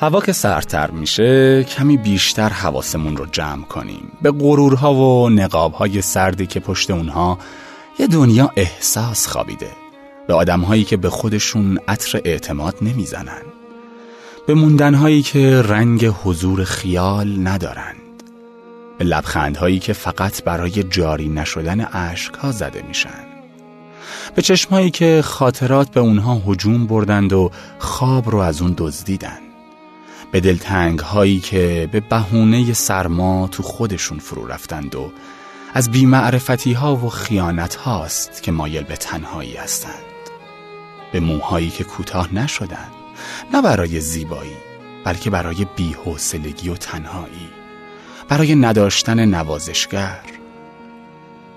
هوا که سردتر میشه کمی بیشتر حواسمون رو جمع کنیم به غرورها و نقابهای سردی که پشت اونها یه دنیا احساس خوابیده، به آدمهایی که به خودشون عطر اعتماد نمیزنن، به موندنهایی که رنگ حضور خیال ندارند، به لبخندهایی که فقط برای جاری نشدن عشقها زده میشن، به چشمهایی که خاطرات به اونها هجوم بردند و خواب رو از اون دزدیدند، به دلتنگ هایی که به بهونه سرما تو خودشون فرو رفتند و از بی‌معرفتی ها و خیانت هاست که مایل به تنهایی هستند، به موهایی که کوتاه نشدند، نه برای زیبایی بلکه برای بی‌حوصلگی و تنهایی، برای نداشتن نوازشگر،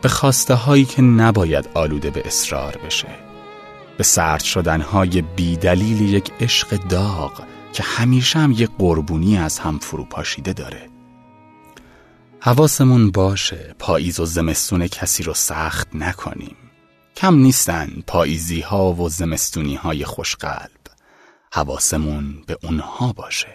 به خواسته هایی که نباید آلوده به اصرار بشه، به سرد شدن های بی دلیل یک عشق داغ که همیشه هم یه قربونی از هم فرو پاشیده داره. حواسمون باشه پاییز و زمستون کسی رو سخت نکنیم. کم نیستن پاییزی ها و زمستونی های خوشقلب. حواسمون به اونها باشه.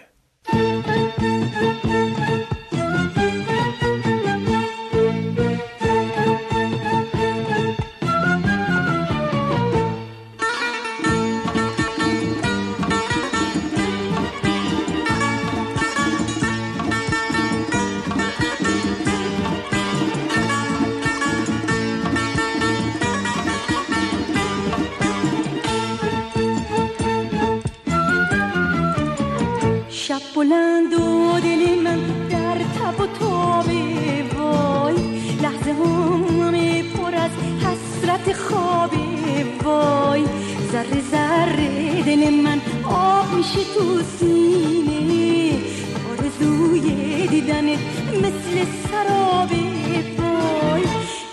شب بلند و دل من در تب و تابه، وای لحظه همی پر از حسرت خوابه، وای ذره ذره دل من آب میشه تو سینه، آرزوی دیدنت مثل سرابه، وای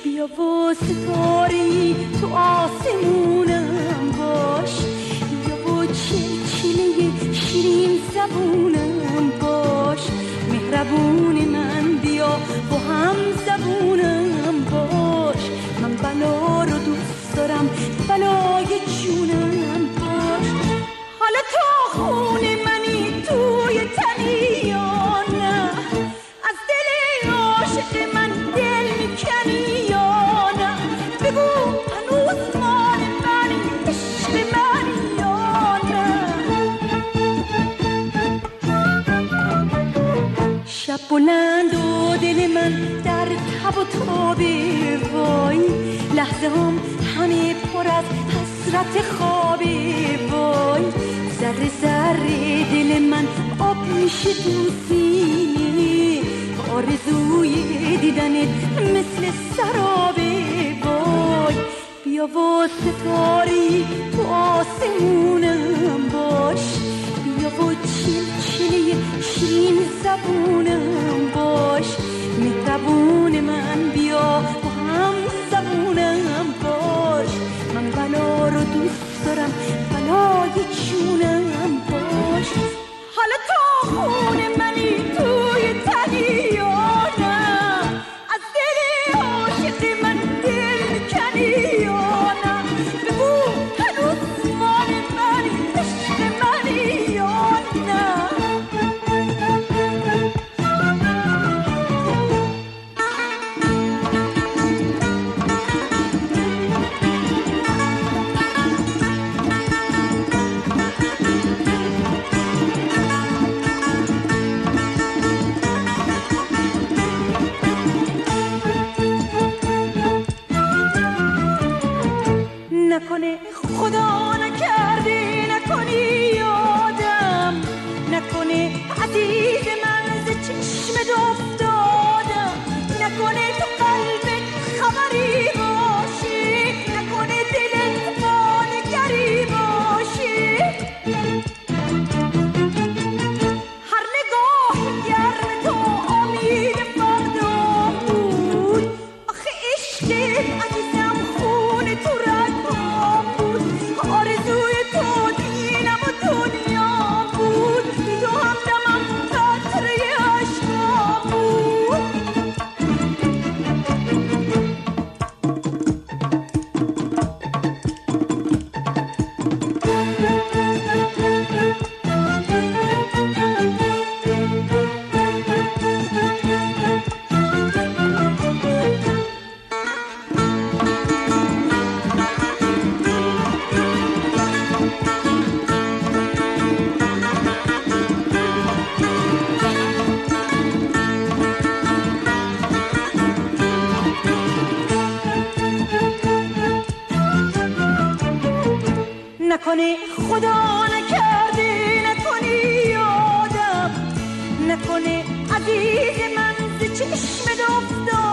بیا و ستاره‌ای تو آسمونم باش، بیا و چلچله شیرین زبونم باش، مهربون من بیا و هم زبونم باش، من بلا رو دوست دارم بلای جونم باش، حالا تو خون منی توی تنی یا نه، از دل عاشق من دل میکنی یا نه، بگو هنوز مان منی عشق من بلند و دل من در تب و تابه، وای لحظه هم همه پر از حسرت خوابه، وای ذره ذره دل من آب میشه تو سینه، آرزوی دیدنت مثل سرابه، وای بیا و ستاره‌ای تو آسمونم باش، بیا و چلچله شیرین زبونم باش، مهربون من بیا و هم زبونم باش، من بلا رو دوست دارم بلای جونم باش، حالا تو خون منی توی تنی یا نه، از دل عاشق من دل میکنی یا نه، بگو هنوز مان منی عشق منی یا نه. نکنه خدا نکرده نکنی یادم، نکنه عزیز من ز چشم افتادم، نکنه تو قلبت خبری باشی، نکنه دلت مانگری باشی، هر نگاه گرم تو امید فردا بود، آخه عشقت عزیزم خون تو رد نکنی خدا نکردی، نکنی یادم، نکنی عزیز من ز چشم دفتم.